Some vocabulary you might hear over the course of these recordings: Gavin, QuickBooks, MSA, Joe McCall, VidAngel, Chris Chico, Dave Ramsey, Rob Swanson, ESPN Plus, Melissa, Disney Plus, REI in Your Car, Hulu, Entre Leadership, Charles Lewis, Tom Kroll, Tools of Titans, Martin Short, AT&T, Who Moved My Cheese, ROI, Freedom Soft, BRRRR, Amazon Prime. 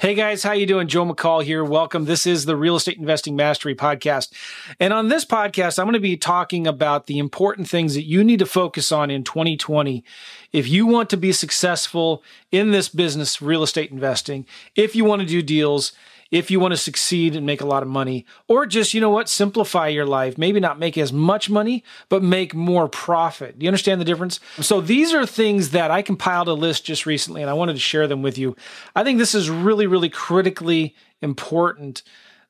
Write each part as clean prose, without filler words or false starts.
Hey guys, how you doing? Joe McCall here. Welcome. This is the Real Estate Investing Mastery Podcast. And on this podcast, I'm going to be talking about the important things that you need to focus on in 2020 if you want to be successful in this business, real estate investing, if you want to do deals, if you want to succeed and make a lot of money, or just, you know what, simplify your life. Maybe not make as much money, but make more profit. Do you understand the difference? So these are things that I compiled a list just recently, and I wanted to share them with you. I think this is really, really critically important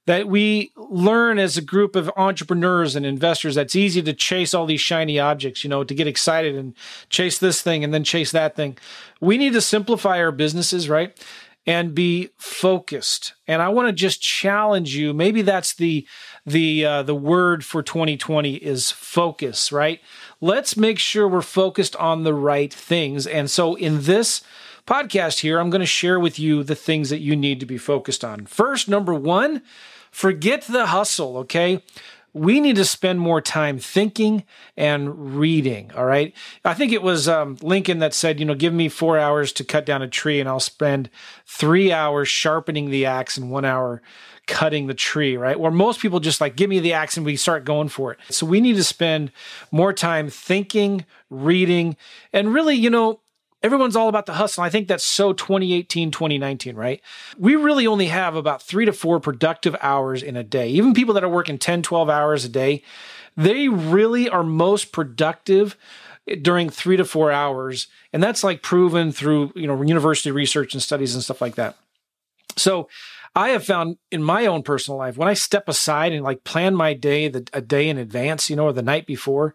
that we learn as a group of entrepreneurs and investors. That's easy to chase all these shiny objects, you know, to get excited and chase this thing and then chase that thing. We need to simplify our businesses, right? And be focused. And I want to just challenge you. Maybe that's the word for 2020 is focus, right? Let's make sure we're focused on the right things. And so in this podcast here, I'm going to share with you the things that you need to be focused on. First, number one, forget the hustle, okay? We need to spend more time thinking and reading, all right? I think it was Lincoln that said, you know, give me 4 hours to cut down a tree and I'll spend 3 hours sharpening the axe and 1 hour cutting the tree, right? Where most people just like, give me the axe and we start going for it. So we need to spend more time thinking, reading, and really, you know, everyone's all about the hustle. I think that's so 2018, 2019, right? We really only have about 3 to 4 productive hours in a day. Even people that are working 10, 12 hours a day, they really are most productive during 3 to 4 hours. And that's like proven through, you know, university research and studies and stuff like that. So I have found in my own personal life, when I step aside and like plan my day, a day in advance, you know, or the night before,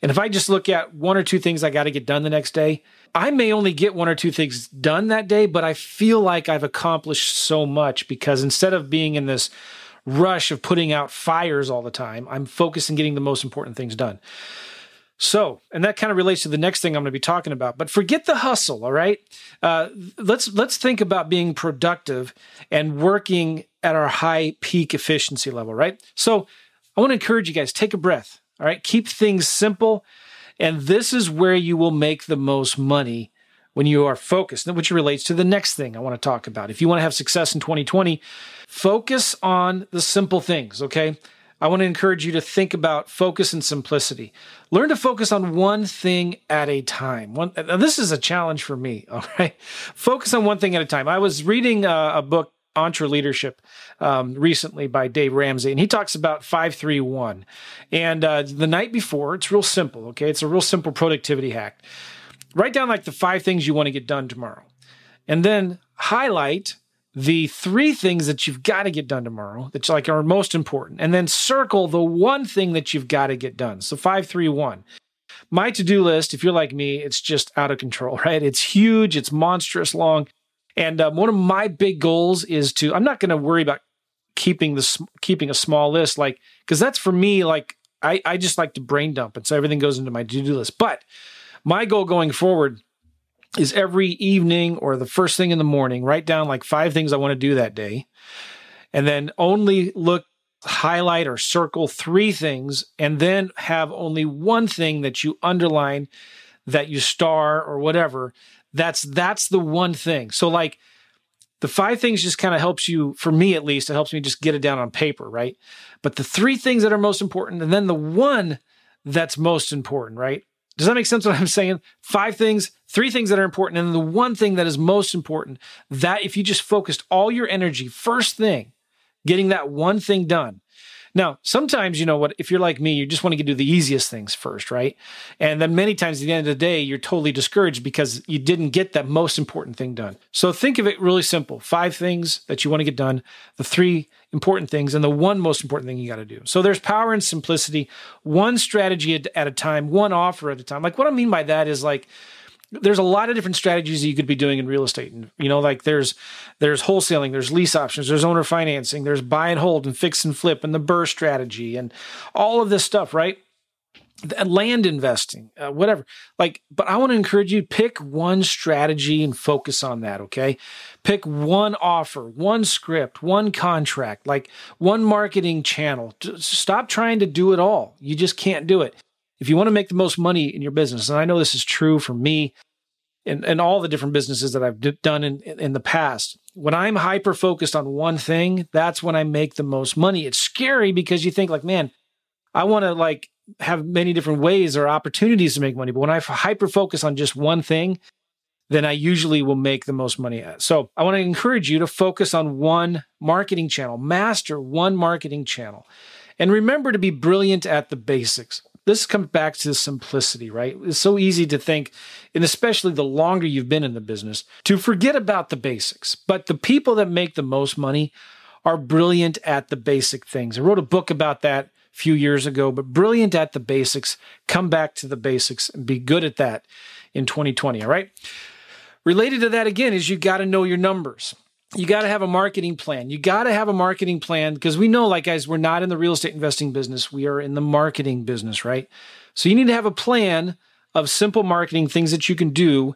and if I just look at 1 or 2 things I got to get done the next day, I may only get 1 or 2 things done that day, but I feel like I've accomplished so much because instead of being in this rush of putting out fires all the time, I'm focused on getting the most important things done. So, and that kind of relates to the next thing I'm going to be talking about, but forget the hustle, all right? Let's think about being productive and working at our high peak efficiency level, right? So I want to encourage you guys, take a breath, all right? Keep things simple. And this is where you will make the most money when you are focused, which relates to the next thing I want to talk about. If you want to have success in 2020, focus on the simple things, okay? I want to encourage you to think about focus and simplicity. Learn to focus on one thing at a time. This is a challenge for me, all right? Focus on one thing at a time. I was reading a book, Entre Leadership, recently by Dave Ramsey, and he talks about 5-3-1. And the night before, it's real simple, okay? It's a real simple productivity hack. Write down like the 5 things you want to get done tomorrow. And then highlight the 3 things that you've got to get done tomorrow that like are most important. And then circle the 1 thing that you've got to get done. So 5-3-1. My to-do list, if you're like me, it's just out of control, right? It's huge. It's monstrous long. And one of my big goals is to, I'm not going to worry about keeping a small list, like, because that's for me, like, I just like to brain dump. And so everything goes into my to-do list. But my goal going forward is every evening or the first thing in the morning, write down like 5 things I want to do that day. And then only highlight or circle 3 things, and then have only 1 thing that you underline, that you star or whatever. That's the 1 thing. So like the 5 things just kind of helps you, for me at least, it helps me just get it down on paper, right? But the 3 things that are most important, and then the 1 that's most important, right? Does that make sense what I'm saying? 5 things, 3 things that are important, and then the 1 thing that is most important, that if you just focused all your energy, first thing, getting that 1 thing done. Now, sometimes, you know what, if you're like me, you just want to do the easiest things first, right? And then many times at the end of the day, you're totally discouraged because you didn't get that most important thing done. So think of it really simple. 5 things that you want to get done, the 3 important things, and the 1 most important thing you got to do. So there's power in simplicity, 1 strategy at a time, 1 offer at a time. Like what I mean by that is like, there's a lot of different strategies that you could be doing in real estate. And, you know, like there's wholesaling, there's lease options, there's owner financing, there's buy and hold and fix and flip and the BRRRR strategy and all of this stuff, right? land investing, whatever. Like, but I want to encourage you, pick one strategy and focus on that, okay? Pick one offer, one script, one contract, like one marketing channel. Stop trying to do it all. You just can't do it. If you want to make the most money in your business, and I know this is true for me and all the different businesses that I've done in the past, when I'm hyper-focused on one thing, that's when I make the most money. It's scary because you think like, man, I want to like have many different ways or opportunities to make money. But when I hyper-focus on just one thing, then I usually will make the most money. So I want to encourage you to focus on one marketing channel, master one marketing channel. And remember to be brilliant at the basics. This comes back to simplicity, right? It's so easy to think, and especially the longer you've been in the business, to forget about the basics. But the people that make the most money are brilliant at the basic things. I wrote a book about that few years ago, but brilliant at the basics. Come back to the basics and be good at that in 2020, all right? Related to that, again, is you got to know your numbers. You got to have a marketing plan. You got to have a marketing plan because we know, like, guys, we're not in the real estate investing business. We are in the marketing business, right? So you need to have a plan of simple marketing, things that you can do,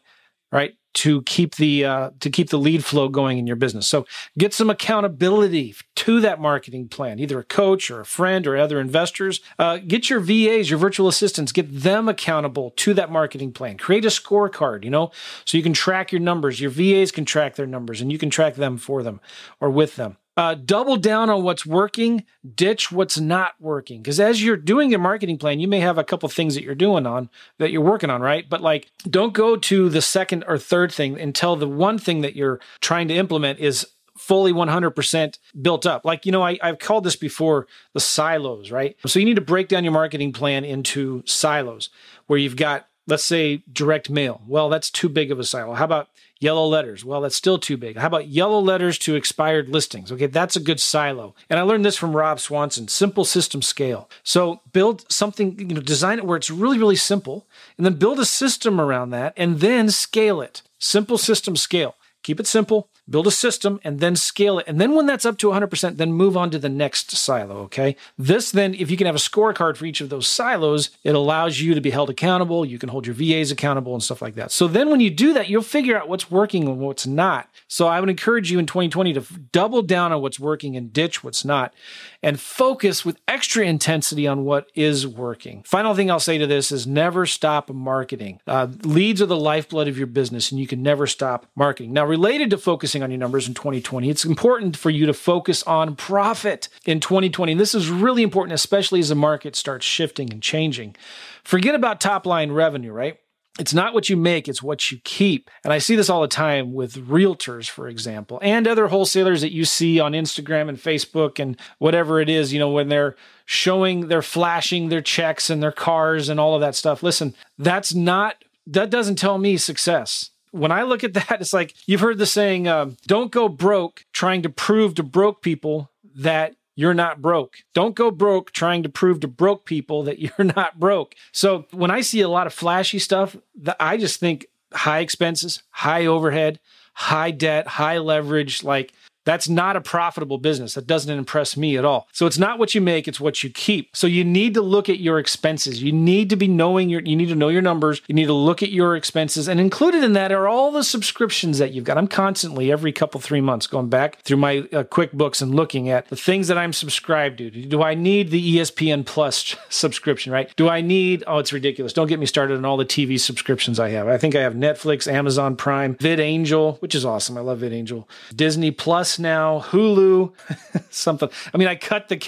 right, to keep the lead flow going in your business. So get some accountability to that marketing plan, either a coach or a friend or other investors. Get your VAs, your virtual assistants, get them accountable to that marketing plan. Create a scorecard, you know, so you can track your numbers. Your VAs can track their numbers and you can track them for them or with them. Double down on what's working, ditch what's not working. Because as you're doing your marketing plan, you may have a couple things that you're working on, right? But like, don't go to the second or third thing until the one thing that you're trying to implement is fully 100% built up. Like, you know, I've called this before the silos, right? So you need to break down your marketing plan into silos where you've got, let's say, direct mail. Well, that's too big of a silo. How about yellow letters? Well, that's still too big. How about yellow letters to expired listings? Okay, that's a good silo. And I learned this from Rob Swanson, simple system scale. So build something, you know, design it where it's really, really simple, and then build a system around that and then scale it. Simple system scale. Keep it simple, build a system, and then scale it. And then when that's up to 100%, then move on to the next silo, okay? This then, if you can have a scorecard for each of those silos, it allows you to be held accountable. You can hold your VAs accountable and stuff like that. So then when you do that, you'll figure out what's working and what's not. So I would encourage you in 2020 to double down on what's working and ditch what's not, and focus with extra intensity on what is working. Final thing I'll say to this is never stop marketing. Leads are the lifeblood of your business, and you can never stop marketing. Now, related to focusing on your numbers in 2020, it's important for you to focus on profit in 2020. And this is really important, especially as the market starts shifting and changing. Forget about top line revenue, right? It's not what you make, it's what you keep. And I see this all the time with realtors, for example, and other wholesalers that you see on Instagram and Facebook and whatever it is, you know, when they're showing, they're flashing their checks and their cars and all of that stuff. Listen, that doesn't tell me success. When I look at that, it's like, you've heard the saying, don't go broke trying to prove to broke people that you're not broke. Don't go broke trying to prove to broke people that you're not broke. So when I see a lot of flashy stuff, I just think high expenses, high overhead, high debt, high leverage, like that's not a profitable business. That doesn't impress me at all. So it's not what you make, it's what you keep. So you need to look at your expenses. You need to know your numbers. You need to look at your expenses. And included in that are all the subscriptions that you've got. I'm constantly, every couple, 3 months, going back through my QuickBooks and looking at the things that I'm subscribed to. Do I need the ESPN Plus subscription, right? Do I need, oh, it's ridiculous. Don't get me started on all the TV subscriptions I have. I think I have Netflix, Amazon Prime, VidAngel, which is awesome. I love VidAngel. Disney Plus. Now, Hulu, something. I mean, I cut the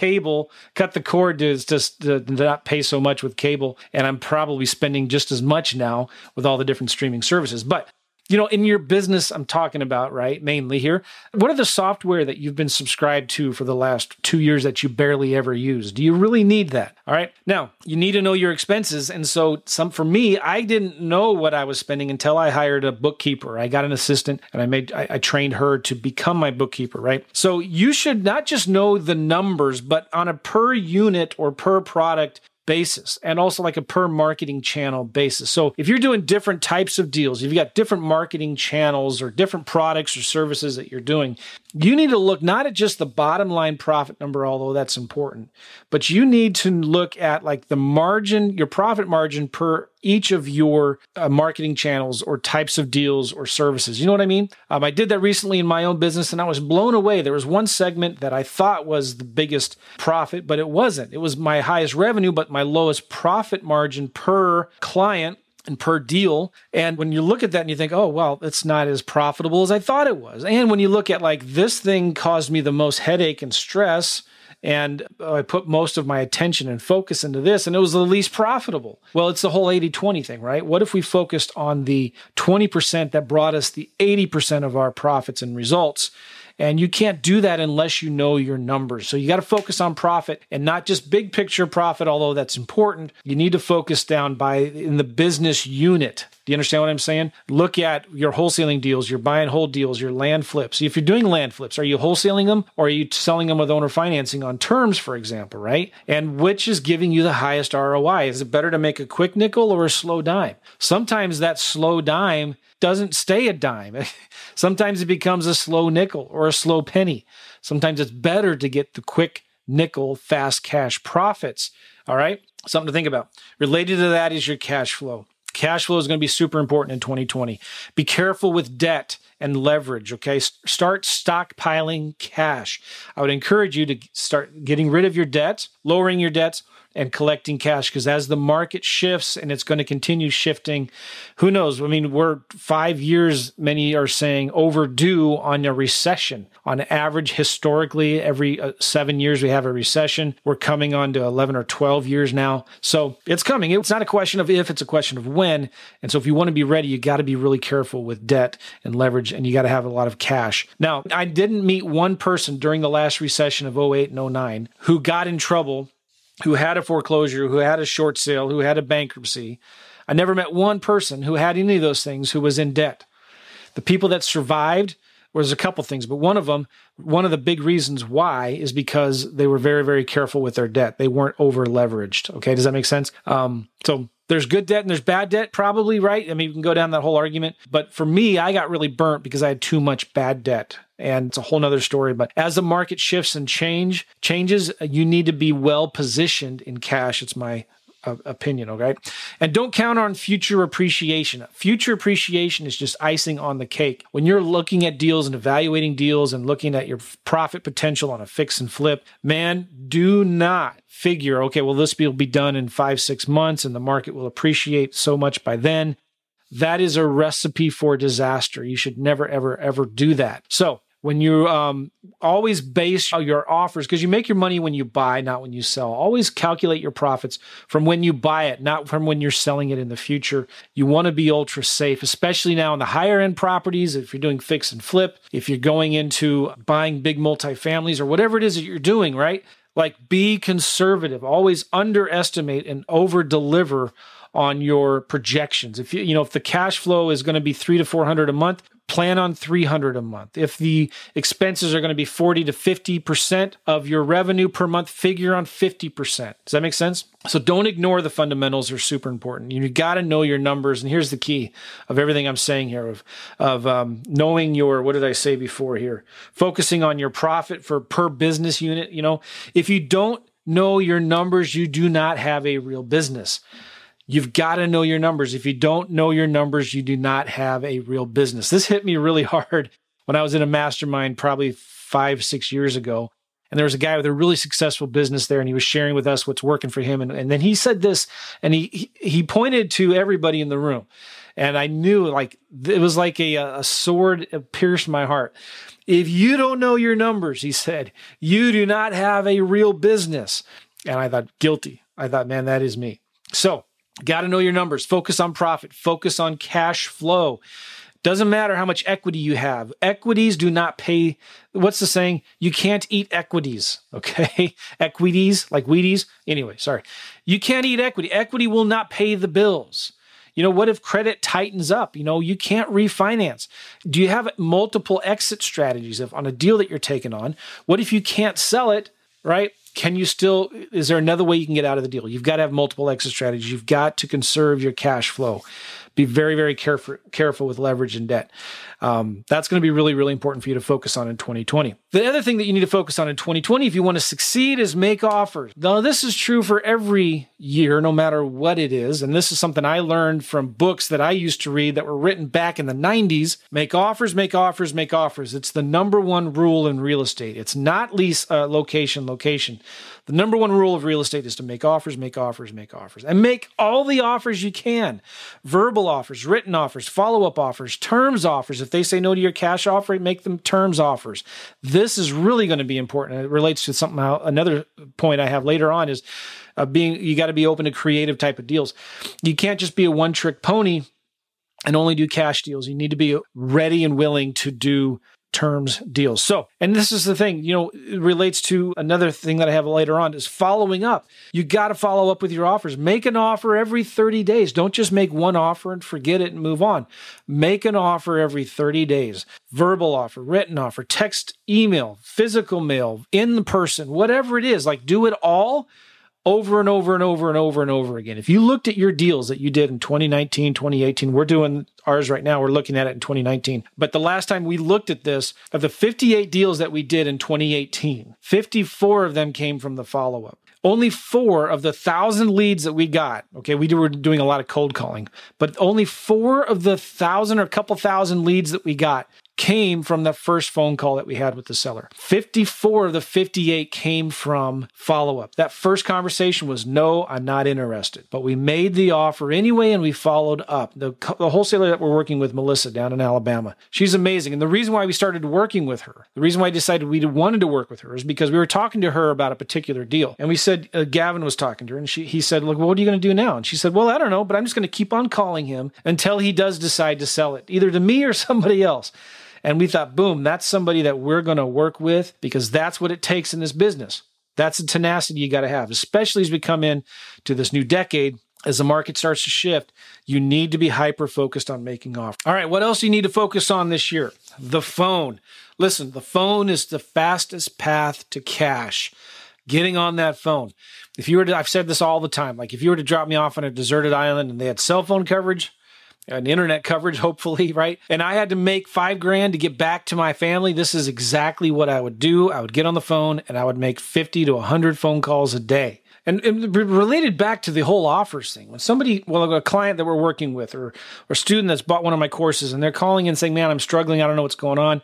cord to not pay so much with cable, and I'm probably spending just as much now with all the different streaming services. But, you know, in your business I'm talking about, right, mainly here, what are the software that you've been subscribed to for the last 2 years that you barely ever use? Do you really need that? All right. Now, you need to know your expenses. And so for me, I didn't know what I was spending until I hired a bookkeeper. I got an assistant and I trained her to become my bookkeeper, right? So you should not just know the numbers, but on a per unit or per product basis and also like a per marketing channel basis. So if you're doing different types of deals, if you've got different marketing channels or different products or services that you're doing, you need to look not at just the bottom line profit number, although that's important, but you need to look at like the margin, your profit margin per each of your marketing channels or types of deals or services. You know what I mean? I did that recently in my own business and I was blown away. There was one segment that I thought was the biggest profit, but it wasn't. It was my highest revenue, but my lowest profit margin per client and per deal. And when you look at that and you think, oh, well, it's not as profitable as I thought it was. And when you look at like this thing caused me the most headache and stress, and I put most of my attention and focus into this, and it was the least profitable. Well, it's the whole 80-20 thing, right? What if we focused on the 20% that brought us the 80% of our profits and results? And you can't do that unless you know your numbers. So you got to focus on profit and not just big picture profit, although that's important. You need to focus down by in the business unit. Do you understand what I'm saying? Look at your wholesaling deals, your buy and hold deals, your land flips. If you're doing land flips, are you wholesaling them or are you selling them with owner financing on terms, for example, right? And which is giving you the highest ROI? Is it better to make a quick nickel or a slow dime? Sometimes that slow dime doesn't stay a dime. Sometimes it becomes a slow nickel or a slow penny. Sometimes it's better to get the quick nickel, fast cash profits. All right? Something to think about. Related to that is your cash flow. Cash flow is going to be super important in 2020. Be careful with debt and leverage, okay? Start stockpiling cash. I would encourage you to start getting rid of your debt, lowering your debts, and collecting cash, because as the market shifts, and it's going to continue shifting, who knows? I mean, we're 5 years, many are saying, overdue on a recession. On average, historically, every 7 years we have a recession. We're coming on to 11 or 12 years now. So it's coming. It's not a question of if, it's a question of when. And so if you want to be ready, you got to be really careful with debt and leverage, and you got to have a lot of cash. Now, I didn't meet one person during the last recession of 08 and 09 who got in trouble, who had a foreclosure, who had a short sale, who had a bankruptcy. I never met one person who had any of those things who was in debt. The people that survived was a couple things, but one of them, one of the big reasons why is because they were very, very careful with their debt. They weren't over leveraged. Okay. Does that make sense? So there's good debt and there's bad debt probably, right? I mean, we can go down that whole argument, but for me, I got really burnt because I had too much bad debt. And it's a whole nother story, but as the market shifts and changes, you need to be well positioned in cash. It's my opinion, okay? And don't count on future appreciation. Future appreciation is just icing on the cake. When you're looking at deals and evaluating deals and looking at your profit potential on a fix and flip, man, do not figure, okay, well, this will be done in 5-6 months and the market will appreciate so much by then. That is a recipe for disaster. You should never, ever, ever do that. So when you always base your offers, because you make your money when you buy, not when you sell. Always calculate your profits from when you buy it, not from when you're selling it in the future. You want to be ultra safe, especially now in the higher end properties. If you're doing fix and flip, if you're going into buying big multifamilies or whatever it is that you're doing, right? Like be conservative, always underestimate and over deliver on your projections. If if the cash flow is going to be $300 to $400 a month, plan on $300 a month. If the expenses are going to be 40 to 50% of your revenue per month, figure on 50%. Does that make sense? So don't ignore the fundamentals. They're super important. You got to know your numbers. And here's the key of everything I'm saying here of knowing your, what did I say before here? Focusing on your profit per business unit. You know, if you don't know your numbers, you do not have a real business. You've got to know your numbers. If you don't know your numbers, you do not have a real business. This hit me really hard when I was in a mastermind probably 5-6 years ago. And there was a guy with a really successful business there, and he was sharing with us what's working for him. And then he said this, and he pointed to everybody in the room. And I knew, like, it was like a sword pierced my heart. If you don't know your numbers, he said, you do not have a real business. And I thought, guilty. I thought, man, that is me. So, got to know your numbers. Focus on profit. Focus on cash flow. Doesn't matter how much equity you have. Equities do not pay. What's the saying? You can't eat equities, okay? Equities, like Wheaties. Anyway, sorry. You can't eat equity. Equity will not pay the bills. You know, what if credit tightens up? You know, you can't refinance. Do you have multiple exit strategies on a deal that you're taking on? What if you can't sell it, right? Can you still, is there another way you can get out of the deal? You've got to have multiple exit strategies. You've got to conserve your cash flow. Be very, very careful with leverage and debt. That's going to be really, really important for you to focus on in 2020. The other thing that you need to focus on in 2020, if you want to succeed, is make offers. Now, this is true for every year, no matter what it is. And this is something I learned from books that I used to read that were written back in the 90s. Make offers, make offers, make offers. It's the number one rule in real estate. It's not lease, location. The number one rule of real estate is to make offers, make offers, make offers, and make all the offers you can. Verbal offers, written offers, follow-up offers, terms offers. If they say no to your cash offer, make them terms offers. This is really going to be important. It relates to something, another point I have later on is you got to be open to creative type of deals. You can't just be a one-trick pony and only do cash deals. You need to be ready and willing to do terms deals. So, and this is the thing, you know, it relates to another thing that I have later on is following up. You got to follow up with your offers. Make an offer every 30 days. Don't just make one offer and forget it and move on. Make an offer every 30 days. Verbal offer, written offer, text, email, physical mail, in person, whatever it is, like do it all over and over and over and over and over again. If you looked at your deals that you did in 2019, 2018, we're doing ours right now. We're looking at it in 2019. But the last time we looked at this, of the 58 deals that we did in 2018, 54 of them came from the follow-up. Only 4 of the 1,000 leads that we got, okay, we were doing a lot of cold calling, but only 4 of the 1,000 or a couple thousand leads that we got came from the first phone call that we had with the seller. 54 of the 58 came from follow-up. That first conversation was, no, I'm not interested. But we made the offer anyway, and we followed up. The wholesaler that we're working with, Melissa, down in Alabama, she's amazing. And the reason why we started working with her, the reason why I decided we wanted to work with her is because we were talking to her about a particular deal. And we said, Gavin was talking to her, and he said, look, what are you going to do now? And she said, well, I don't know, but I'm just going to keep on calling him until he does decide to sell it, either to me or somebody else. And we thought, boom, that's somebody that we're going to work with because that's what it takes in this business. That's the tenacity you got to have, especially as we come in to this new decade. As the market starts to shift, you need to be hyper-focused on making offers. All right, what else do you need to focus on this year? The phone. Listen, the phone is the fastest path to cash. Getting on that phone. If you were to, I've said this all the time, like if you were to drop me off on a deserted island and they had cell phone coverage, and internet coverage, hopefully, right? And I had to make $5,000 to get back to my family. This is exactly what I would do. I would get on the phone and I would make 50 to 100 phone calls a day. And related back to the whole offers thing, when somebody, well, a client that we're working with or student that's bought one of my courses and they're calling and saying, man, I'm struggling. I don't know what's going on.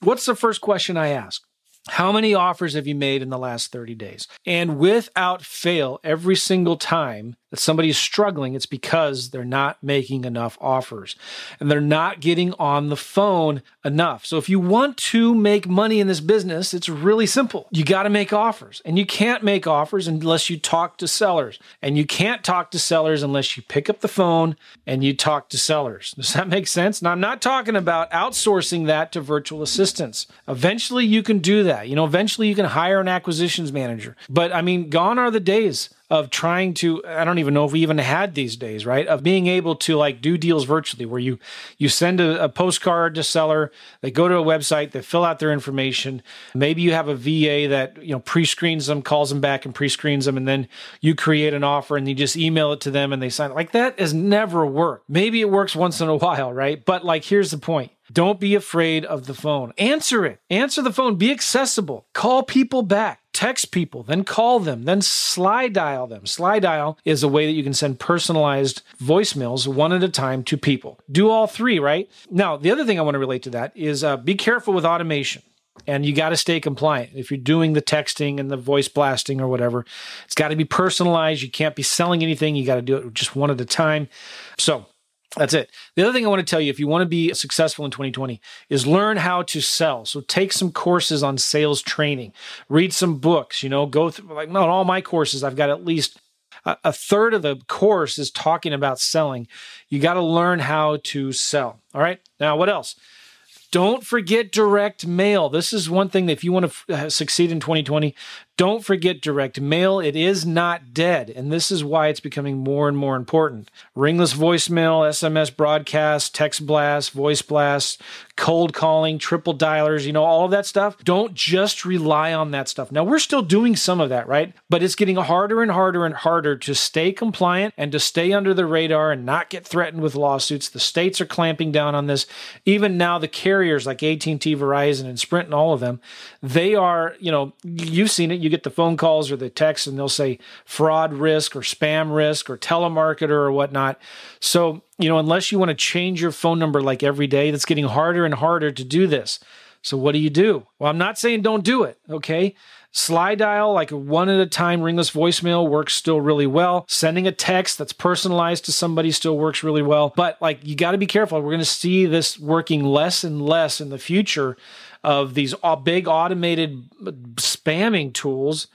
What's the first question I ask? How many offers have you made in the last 30 days? And without fail, every single time that somebody is struggling, it's because they're not making enough offers and they're not getting on the phone enough. So if you want to make money in this business, it's really simple. You got to make offers, and you can't make offers unless you talk to sellers, and you can't talk to sellers unless you pick up the phone and you talk to sellers. Does that make sense? Now, I'm not talking about outsourcing that to virtual assistants. Eventually you can do that. You know, eventually you can hire an acquisitions manager. But I mean, gone are the days of trying to, I don't even know if we even had these days, right? Of being able to like do deals virtually where you send a postcard to seller, they go to a website, they fill out their information. Maybe you have a VA that, you know, pre-screens them, calls them back and pre-screens them. And then you create an offer and you just email it to them and they sign it. Like that has never worked. Maybe it works once in a while, right? But like, here's the point. Don't be afraid of the phone. Answer it. Answer the phone. Be accessible. Call people back. Text people, then call them, then slide dial them. Slide dial is a way that you can send personalized voicemails one at a time to people. Do all three, right? Now, the other thing I want to relate to that is be careful with automation. And you got to stay compliant. If you're doing the texting and the voice blasting or whatever, it's got to be personalized. You can't be selling anything. You got to do it just one at a time. So that's it. The other thing I want to tell you, if you want to be successful in 2020, is learn how to sell. So take some courses on sales training, read some books, you know, go through, like, not all my courses, I've got at least a third of the course is talking about selling. You got to learn how to sell. All right. Now, what else? Don't forget direct mail. This is one thing that if you want to succeed in 2020, Don't forget direct mail. It is not dead, and this is why it's becoming more and more important. Ringless voicemail, SMS broadcast, text blast, voice blast, cold calling, triple dialers, you know, all of that stuff. Don't just rely on that stuff. Now, we're still doing some of that, right? But it's getting harder and harder and harder to stay compliant and to stay under the radar and not get threatened with lawsuits. The states are clamping down on this. Even now, the carriers like AT&T, Verizon, and Sprint and all of them, they are, you know, you've seen it. You get the phone calls or the texts and they'll say fraud risk or spam risk or telemarketer or whatnot. So, you know, unless you want to change your phone number like every day, that's getting harder and harder to do this. So what do you do? Well, I'm not saying don't do it, okay? Slide dial, like one at a time, ringless voicemail works still really well. Sending a text that's personalized to somebody still works really well. But like, you got to be careful. We're going to see this working less and less in the future of these big automated spamming tools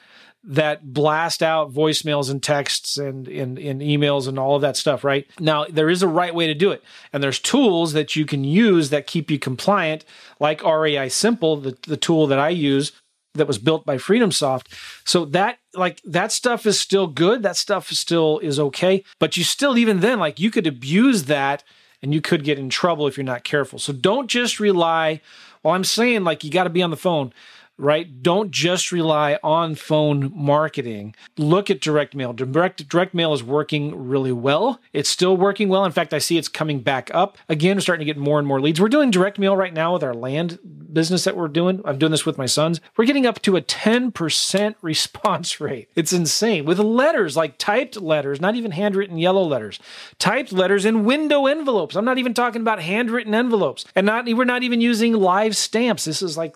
that blast out voicemails and texts and emails and all of that stuff, right? Now, there is a right way to do it. And there's tools that you can use that keep you compliant, like REI Simple, the tool that I use, that was built by Freedom Soft. So that stuff is still good. That stuff still is okay. But you still, even then, like, you could abuse that and you could get in trouble if you're not careful. So don't just rely. Well, I'm saying, like, you got to be on the phone, right? Don't just rely on phone marketing. Look at direct mail. Direct mail is working really well. It's still working well. In fact, I see it's coming back up. Again, we're starting to get more and more leads. We're doing direct mail right now with our land business that we're doing. I'm doing this with my sons. We're getting up to a 10% response rate. It's insane. With letters, like typed letters, not even handwritten yellow letters, typed letters in window envelopes. I'm not even talking about handwritten envelopes, and we're not even using live stamps. This is like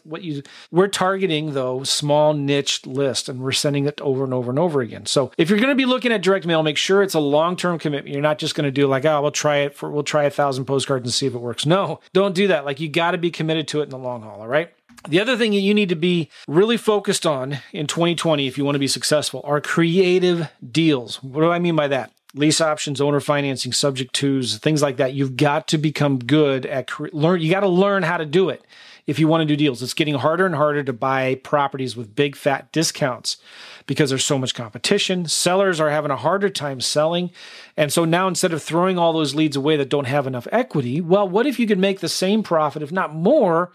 we're targeting, though, small niche list, and we're sending it over and over and over again. So if you're going to be looking at direct mail, make sure it's a long-term commitment. You're not just going to do like, oh, we'll try 1,000 postcards and see if it works. No, don't do that. Like, you got to be committed to it in the long haul. All right. The other thing that you need to be really focused on in 2020, if you want to be successful, are creative deals. What do I mean by that? Lease options, owner financing, subject tos, things like that. You've got to become good at You got to learn how to do it. If you want to do deals, it's getting harder and harder to buy properties with big fat discounts because there's so much competition. Sellers are having a harder time selling. And so now, instead of throwing all those leads away that don't have enough equity, well, what if you could make the same profit, if not more,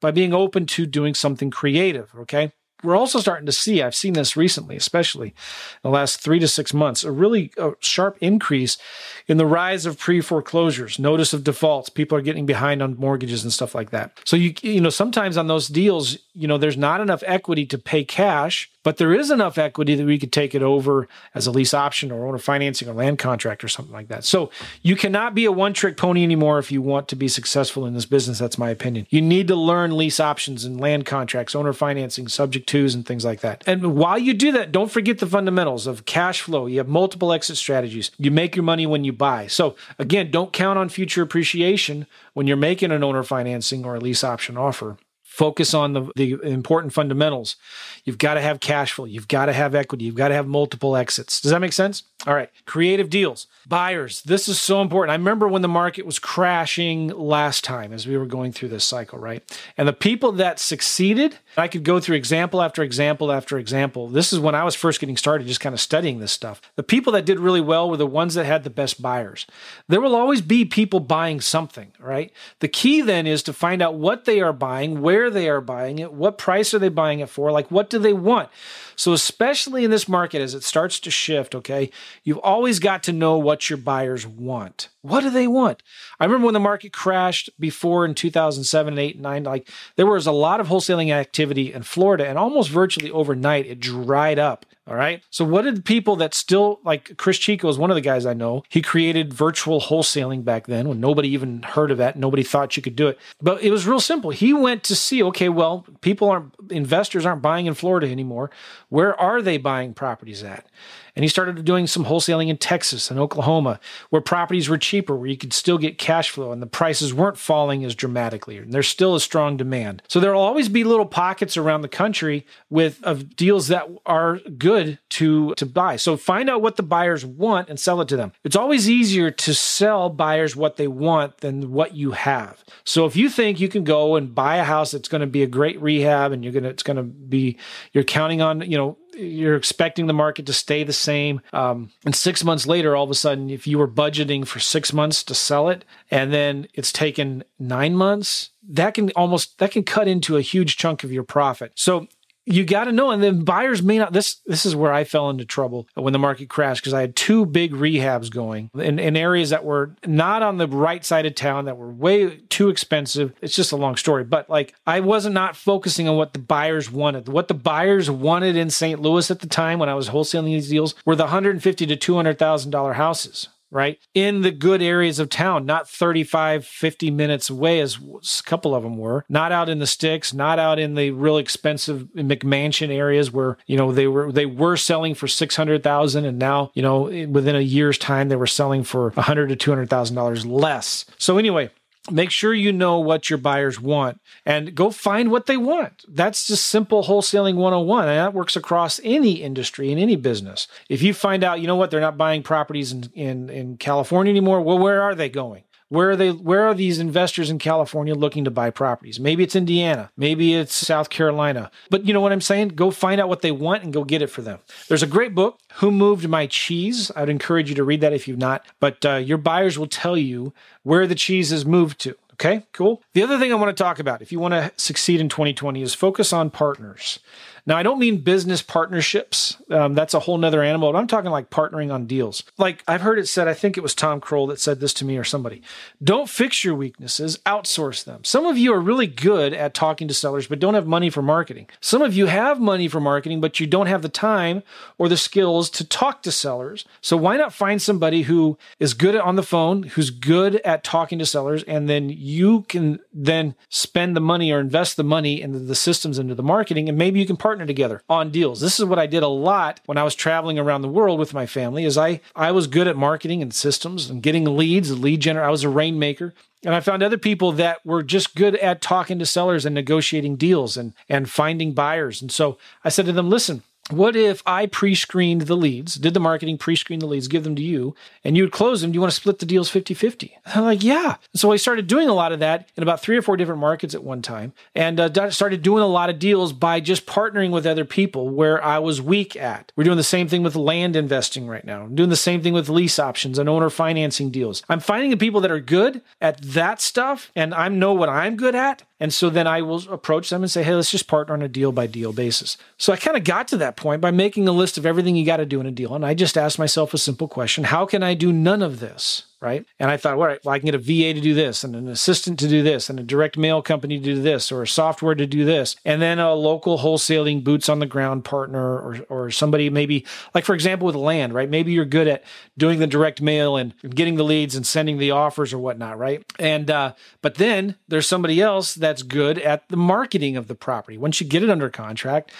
by being open to doing something creative? Okay. We're also starting to see, I've seen this recently, especially in the last 3 to 6 months, a really sharp increase in the rise of pre-foreclosures, notice of defaults. People are getting behind on mortgages and stuff like that. So, you know, sometimes on those deals, you know, there's not enough equity to pay cash, but there is enough equity that we could take it over as a lease option or owner financing or land contract or something like that. So you cannot be a one-trick pony anymore if you want to be successful in this business. That's my opinion. You need to learn lease options and land contracts, owner financing, subject tos, and things like that. And while you do that, don't forget the fundamentals of cash flow. You have multiple exit strategies. You make your money when you buy. So again, don't count on future appreciation when you're making an owner financing or a lease option offer. Focus on the important fundamentals. You've got to have cash flow. You've got to have equity. You've got to have multiple exits. Does that make sense? All right. Creative deals. Buyers. This is so important. I remember when the market was crashing last time as we were going through this cycle, right? And the people that succeeded, I could go through example after example after example. This is when I was first getting started, just kind of studying this stuff. The people that did really well were the ones that had the best buyers. There will always be people buying something, right? The key then is to find out what they are buying, where they are buying it, what price are they buying it for, like what do they want. So especially in this market as it starts to shift, okay, you've always got to know what your buyers want. What do they want? I remember when the market crashed before in 2007, 8, 9, like there was a lot of wholesaling activity in Florida and almost virtually overnight it dried up. All right. So what did people that still, like Chris Chico is one of the guys I know, he created virtual wholesaling back then when nobody even heard of that. Nobody thought you could do it, but it was real simple. He went to see, okay, well, investors aren't buying in Florida anymore. Where are they buying properties at? And he started doing some wholesaling in Texas and Oklahoma, where properties were cheaper, where you could still get cash flow and the prices weren't falling as dramatically. And there's still a strong demand. So there will always be little pockets around the country of deals that are good to buy. So find out what the buyers want and sell it to them. It's always easier to sell buyers what they want than what you have. So if you think you can go and buy a house that's going to be a great rehab and you're counting on, you're expecting the market to stay the same. And 6 months later, all of a sudden, if you were budgeting for 6 months to sell it, and then it's taken 9 months, that can cut into a huge chunk of your profit. So you got to know, and then buyers may not, this is where I fell into trouble when the market crashed, because I had two big rehabs going in areas that were not on the right side of town, that were way too expensive. It's just a long story, but I wasn't not focusing on what the buyers wanted. What the buyers wanted in St. Louis at the time when I was wholesaling these deals were the $150,000 to $200,000 houses, right? In the good areas of town, not 35, 50 minutes away as a couple of them were, not out in the sticks, not out in the real expensive McMansion areas where, they were selling for $600,000. And now, within a year's time, they were selling for $100,000 to $200,000 less. So anyway, make sure you know what your buyers want and go find what they want. That's just simple wholesaling 101. And that works across any industry and any business. If you find out, they're not buying properties in California anymore, well, where are they going? Where are these investors in California looking to buy properties? Maybe it's Indiana. Maybe it's South Carolina. But you know what I'm saying? Go find out what they want and go get it for them. There's a great book, Who Moved My Cheese? I'd encourage you to read that if you've not. But your buyers will tell you where the cheese is moved to. Okay, cool. The other thing I want to talk about, if you want to succeed in 2020, is focus on partners. Now, I don't mean business partnerships. That's a whole nother animal, but I'm talking partnering on deals. I've heard it said, I think it was Tom Kroll that said this to me or somebody, don't fix your weaknesses, outsource them. Some of you are really good at talking to sellers, but don't have money for marketing. Some of you have money for marketing, but you don't have the time or the skills to talk to sellers. So why not find somebody who is good on the phone, who's good at talking to sellers, and then you can then spend the money or invest the money into the systems, into the marketing, and maybe you can partner together on deals. This is what I did a lot when I was traveling around the world with my family, is I was good at marketing and systems and getting leads, I was a rainmaker. And I found other people that were just good at talking to sellers and negotiating deals and finding buyers. And so I said to them, listen, what if I pre-screened the leads, did the marketing, pre-screen the leads, give them to you, and you would close them? Do you want to split the deals 50-50? I'm like, yeah. So I started doing a lot of that in about 3 or 4 different markets at one time, and started doing a lot of deals by just partnering with other people where I was weak at. We're doing the same thing with land investing right now. I'm doing the same thing with lease options and owner financing deals. I'm finding the people that are good at that stuff, and I know what I'm good at. And so then I will approach them and say, hey, let's just partner on a deal-by-deal basis. So I kind of got to that point by making a list of everything you got to do in a deal. And I just asked myself a simple question. How can I do none of this? Right? And I thought, all right, I can get a VA to do this, and an assistant to do this, and a direct mail company to do this, or a software to do this, and then a local wholesaling boots on the ground partner, or somebody maybe, for example, with land, right? Maybe you're good at doing the direct mail and getting the leads and sending the offers or whatnot, right? And but then there's somebody else that's good at the marketing of the property. Once you get it under contract,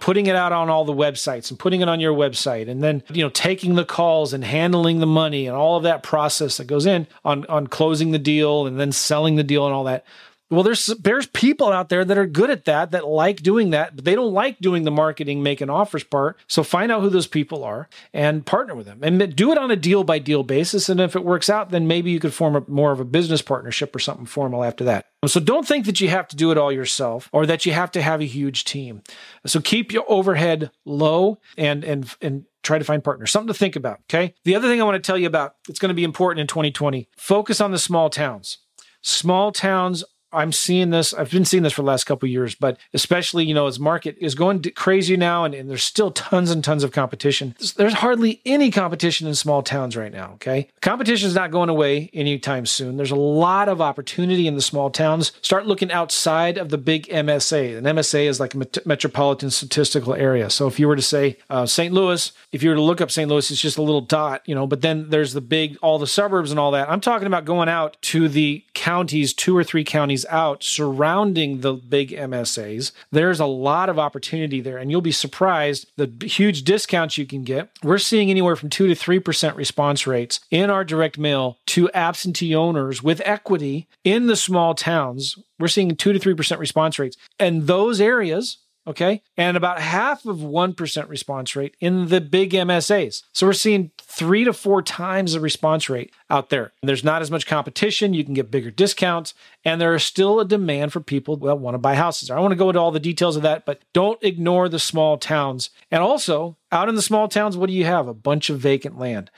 putting it out on all the websites and putting it on your website, and then taking the calls and handling the money and all of that process that goes in on closing the deal and then selling the deal and all that. Well, there's people out there that are good at that like doing that, but they don't like doing the marketing, making offers part. So find out who those people are and partner with them, and do it on a deal-by-deal basis. And if it works out, then maybe you could form more of a business partnership or something formal after that. So don't think that you have to do it all yourself or that you have to have a huge team. So keep your overhead low and try to find partners. Something to think about, okay? The other thing I want to tell you about, it's going to be important in 2020, focus on the small towns. Small towns, I'm seeing this. I've been seeing this for the last couple of years, but especially, as market is going crazy now and there's still tons and tons of competition. There's hardly any competition in small towns right now, okay? Competition is not going away anytime soon. There's a lot of opportunity in the small towns. Start looking outside of the big MSA. An MSA is like a metropolitan statistical area. So if you were to say St. Louis, if you were to look up St. Louis, it's just a little dot, but then there's all the suburbs and all that. I'm talking about going out to the counties, 2 or 3 counties out surrounding the big MSAs. There's a lot of opportunity there, and you'll be surprised the huge discounts you can get. We're seeing anywhere from 2 to 3% response rates in our direct mail to absentee owners with equity in the small towns. We're seeing 2 to 3% response rates. And those areas... okay. And about half of 1% response rate in the big MSAs. So we're seeing 3 to 4 times the response rate out there. And there's not as much competition. You can get bigger discounts. And there is still a demand for people that want to buy houses. I don't want to go into all the details of that, but don't ignore the small towns. And also, out in the small towns, what do you have? A bunch of vacant land.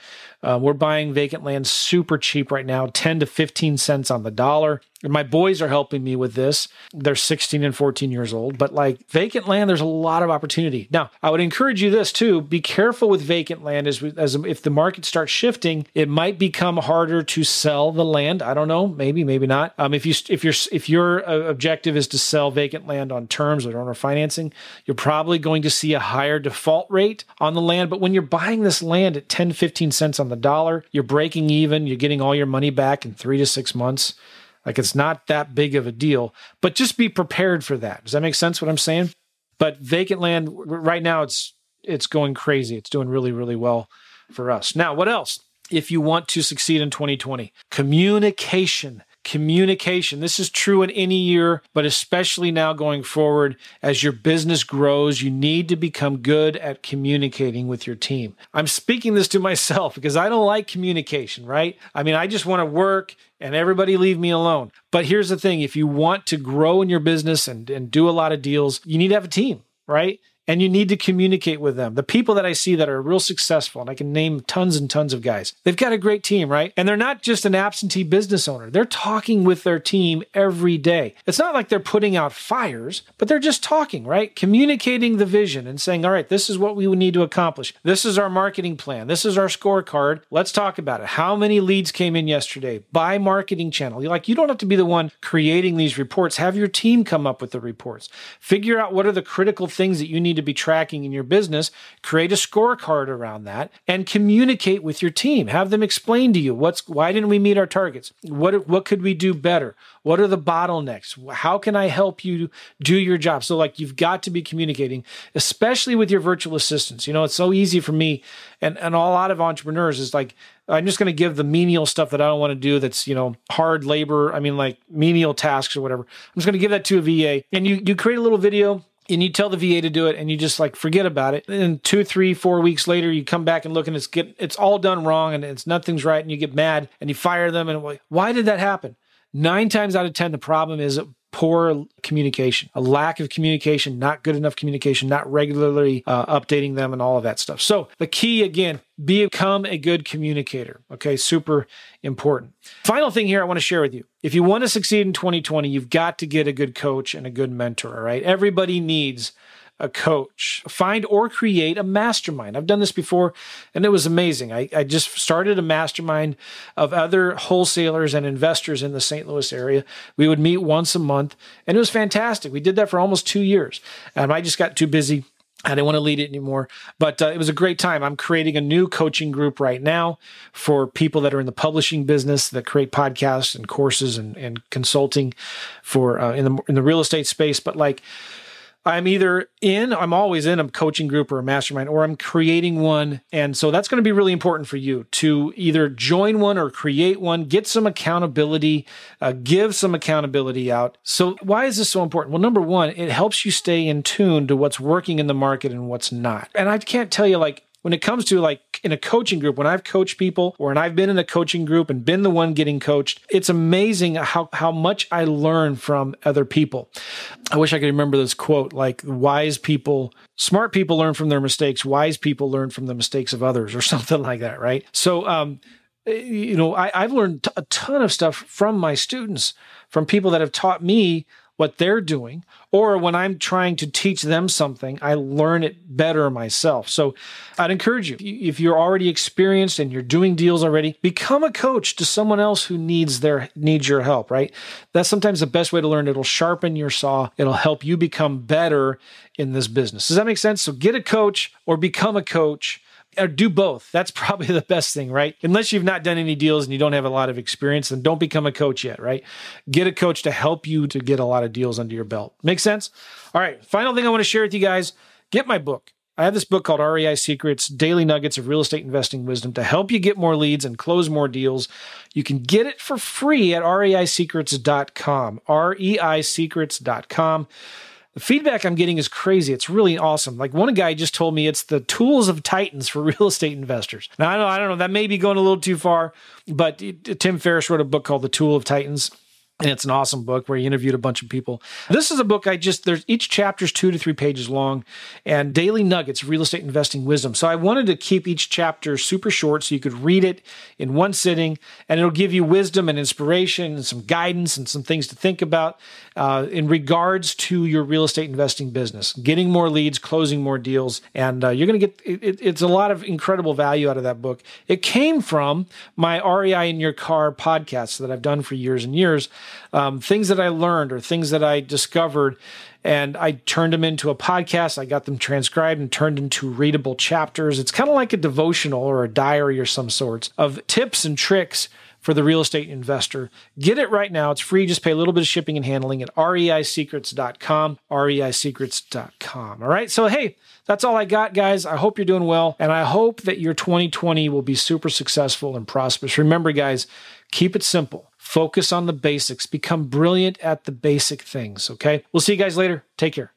We're buying vacant land super cheap right now, 10 to 15 cents on the dollar. And my boys are helping me with this. They're 16 and 14 years old, but like vacant land, there's a lot of opportunity. Now, I would encourage you this too. Be careful with vacant land as if the market starts shifting, it might become harder to sell the land. I don't know, maybe, maybe not. If your objective is to sell vacant land on terms or owner financing, you're probably going to see a higher default rate on the land. But when you're buying this land at 10, 15 cents on the dollar, you're breaking even, you're getting all your money back in 3 to 6 months. Like it's not that big of a deal, but just be prepared for that. Does that make sense what I'm saying? But vacant land right now, it's going crazy. It's doing really, really well for us. Now, what else? If you want to succeed in 2020, communication. Communication. This is true in any year, but especially now going forward, as your business grows, you need to become good at communicating with your team. I'm speaking this to myself because I don't like communication, right? I mean, I just want to work and everybody leave me alone. But here's the thing. If you want to grow in your business and do a lot of deals, you need to have a team, right? And you need to communicate with them. The people that I see that are real successful, and I can name tons and tons of guys, they've got a great team, right? And they're not just an absentee business owner. They're talking with their team every day. It's not like they're putting out fires, but they're just talking, right? Communicating the vision and saying, all right, this is what we would need to accomplish. This is our marketing plan. This is our scorecard. Let's talk about it. How many leads came in yesterday by marketing channel? You're like, you don't have to be the one creating these reports. Have your team come up with the reports. Figure out what are the critical things that you need to be tracking in your business, create a scorecard around that, and communicate with your team. Have them explain to you why didn't we meet our targets? What could we do better? What are the bottlenecks? How can I help you do your job? So like you've got to be communicating, especially with your virtual assistants. You know, it's so easy for me and a lot of entrepreneurs is like, I'm just going to give the menial stuff that I don't want to do that's, you know, hard labor. I mean, like menial tasks or whatever. I'm just going to give that to a VA. And you create a little video, and you tell the VA to do it, and you just like forget about it. And 2, 3, 4 weeks later, you come back and look, and it's all done wrong, and nothing's right, and you get mad, and you fire them. And why did that happen? 9 times out of 10, the problem is poor communication, a lack of communication, not good enough communication, not regularly updating them and all of that stuff. So the key, again, become a good communicator. Okay, super important. Final thing here I want to share with you. If you want to succeed in 2020, you've got to get a good coach and a good mentor, all right? Everybody needs a coach. Find or create a mastermind. I've done this before, and it was amazing. I just started a mastermind of other wholesalers and investors in the St. Louis area. We would meet once a month, and it was fantastic. We did that for almost 2 years. I just got too busy. I didn't want to lead it anymore, but it was a great time. I'm creating a new coaching group right now for people that are in the publishing business that create podcasts and courses and consulting for in the real estate space. But like, I'm always in a coaching group or a mastermind, or I'm creating one. And so that's going to be really important for you to either join one or create one, get some accountability, give some accountability out. So why is this so important? Well, number one, it helps you stay in tune to what's working in the market and what's not. And I can't tell you when it comes to in a coaching group, when I've coached people or when I've been in a coaching group and been the one getting coached, it's amazing how much I learn from other people. I wish I could remember this quote, smart people learn from their mistakes, wise people learn from the mistakes of others or something like that, right? So, I've learned a ton of stuff from my students, from people that have taught me what they're doing, or when I'm trying to teach them something, I learn it better myself. So I'd encourage you, if you're already experienced and you're doing deals already, become a coach to someone else who needs your help, right? That's sometimes the best way to learn. It'll sharpen your saw. It'll help you become better in this business. Does that make sense? So get a coach or become a coach. or do both. That's probably the best thing, right? Unless you've not done any deals and you don't have a lot of experience, then don't become a coach yet, right? Get a coach to help you to get a lot of deals under your belt. Make sense? All right. Final thing I want to share with you guys, get my book. I have this book called REI Secrets, Daily Nuggets of Real Estate Investing Wisdom to help you get more leads and close more deals. You can get it for free at reisecrets.com, reisecrets.com. The feedback I'm getting is crazy. It's really awesome. Like one guy just told me it's the Tools of Titans for real estate investors. Now, I don't know, that may be going a little too far, but Tim Ferriss wrote a book called The Tool of Titans. And it's an awesome book where he interviewed a bunch of people. This is a book there's each chapter is 2 to 3 pages long and daily nuggets of real estate investing wisdom. So I wanted to keep each chapter super short so you could read it in one sitting and it'll give you wisdom and inspiration and some guidance and some things to think about in regards to your real estate investing business, getting more leads, closing more deals. And you're going to get, it's a lot of incredible value out of that book. It came from my REI in Your Car podcast that I've done for years and years. Things that I learned or things that I discovered, and I turned them into a podcast. I got them transcribed and turned into readable chapters. It's kind of like a devotional or a diary or some sorts of tips and tricks for the real estate investor. Get it right now. It's free. Just pay a little bit of shipping and handling at reisecrets.com, reisecrets.com. All right. So, hey, that's all I got, guys. I hope you're doing well. And I hope that your 2020 will be super successful and prosperous. Remember, guys, keep it simple. Focus on the basics. Become brilliant at the basic things, okay? We'll see you guys later. Take care.